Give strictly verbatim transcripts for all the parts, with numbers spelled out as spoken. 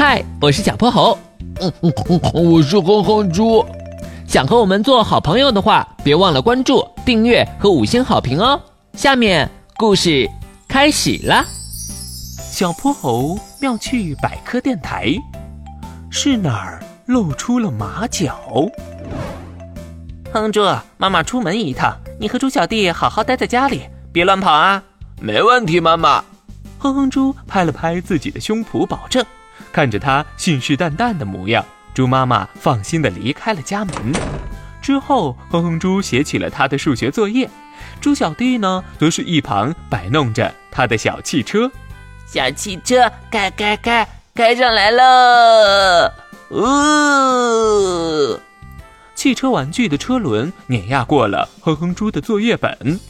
嗨，我是小泼猴。嗯嗯嗯，我是哼哼猪。想和我们做好朋友的话，别忘了关注、订阅和五星好评哦。下面故事开始了。小泼猴妙趣百科电台，是哪儿露出了马脚？哼猪，妈妈出门一趟，你和猪小弟好好待在家里，别乱跑啊。没问题，妈妈。哼哼猪拍了拍自己的胸脯保证，看着他信誓旦旦的模样，猪妈妈放心地离开了家门。之后哼哼猪写起了他的数学作业，猪小弟呢则是一旁摆弄着他的小汽车。小汽车开开开开上来了、哦、汽车玩具的车轮碾压过了哼哼猪的作业本。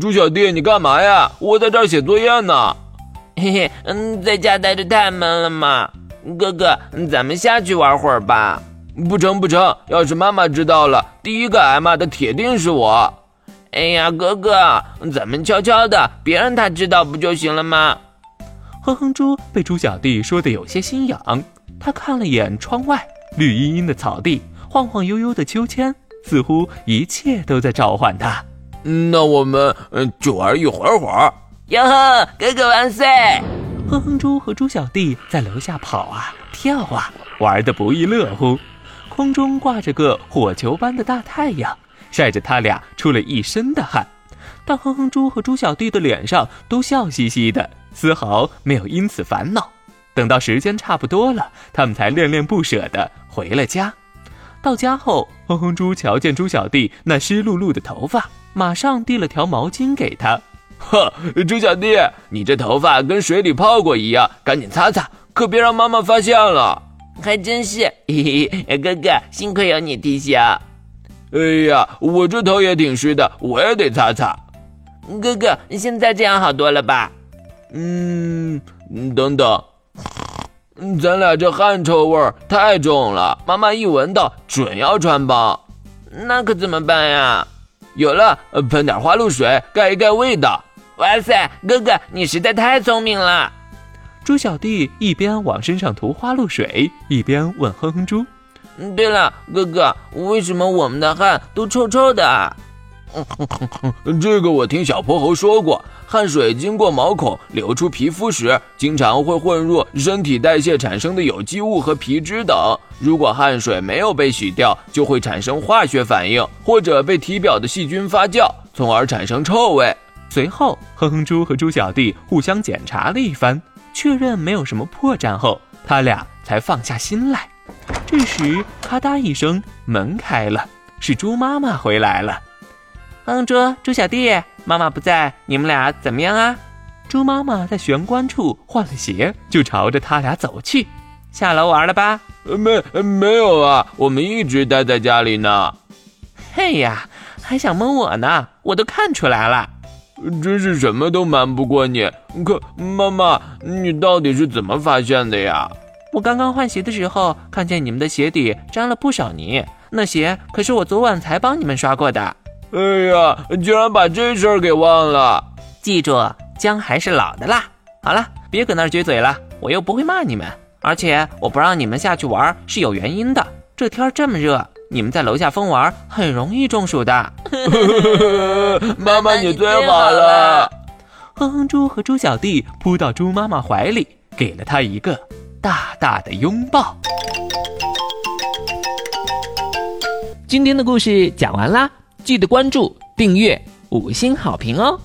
猪小弟，你干嘛呀？我在这儿写作业呢。嘿嘿，嗯，在家待着太闷了嘛。哥哥，咱们下去玩会儿吧。不成不成，要是妈妈知道了，第一个挨骂的铁定是我。哎呀，哥哥，咱们悄悄的，别让她知道不就行了吗？哼哼猪被猪小弟说的有些心痒，他看了眼窗外，绿茵茵的草地，晃晃悠悠的秋千，似乎一切都在召唤他。那我们就玩一会儿会儿。哟呵，哥哥万岁！哼哼猪和猪小弟在楼下跑啊跳啊，玩得不亦乐乎。空中挂着个火球般的大太阳，晒着他俩出了一身的汗，但哼哼猪和猪小弟的脸上都笑嘻嘻的，丝毫没有因此烦恼。等到时间差不多了，他们才恋恋不舍地回了家。到家后，哼哼猪瞧见猪小弟那湿漉漉的头发，马上递了条毛巾给他。呵，猪小弟，你这头发跟水里泡过一样，赶紧擦擦，可别让妈妈发现了。还真是，嘿嘿，哥哥，幸亏有你提醒。哎呀，我这头也挺湿的，我也得擦擦。哥哥，现在这样好多了吧？嗯，等等，咱俩这汗臭味太重了，妈妈一闻到准要穿帮。那可怎么办呀？有了，喷点花露水盖一盖味道。哇塞，哥哥，你实在太聪明了。猪小弟一边往身上涂花露水，一边问哼哼猪。对了，哥哥，为什么我们的汗都臭臭的？这个我听小泼猴说过，汗水经过毛孔流出皮肤时，经常会混入身体代谢产生的有机物和皮脂等，如果汗水没有被洗掉，就会产生化学反应，或者被体表的细菌发酵，从而产生臭味。随后哼哼猪和猪小弟互相检查了一番，确认没有什么破绽后，他俩才放下心来。这时咔嗒一声，门开了，是猪妈妈回来了。哼猪，猪小弟，妈妈不在，你们俩怎么样啊？猪妈妈在玄关处换了鞋，就朝着他俩走去。下楼玩了吧？没没有啊，我们一直待在家里呢。嘿呀，还想蒙我呢，我都看出来了。真是什么都瞒不过你。可妈妈，你到底是怎么发现的呀？我刚刚换鞋的时候，看见你们的鞋底沾了不少泥，那鞋可是我昨晚才帮你们刷过的。哎呀，居然把这事儿给忘了。记住，姜还是老的辣。好了，别搁那儿撅嘴了，我又不会骂你们，而且我不让你们下去玩是有原因的，这天这么热，你们在楼下疯玩很容易中暑的。妈妈你最好了。哼哼猪和猪小弟扑到猪妈妈怀里，给了她一个大大的拥抱。今天的故事讲完啦，记得关注、订阅、五星好评哦。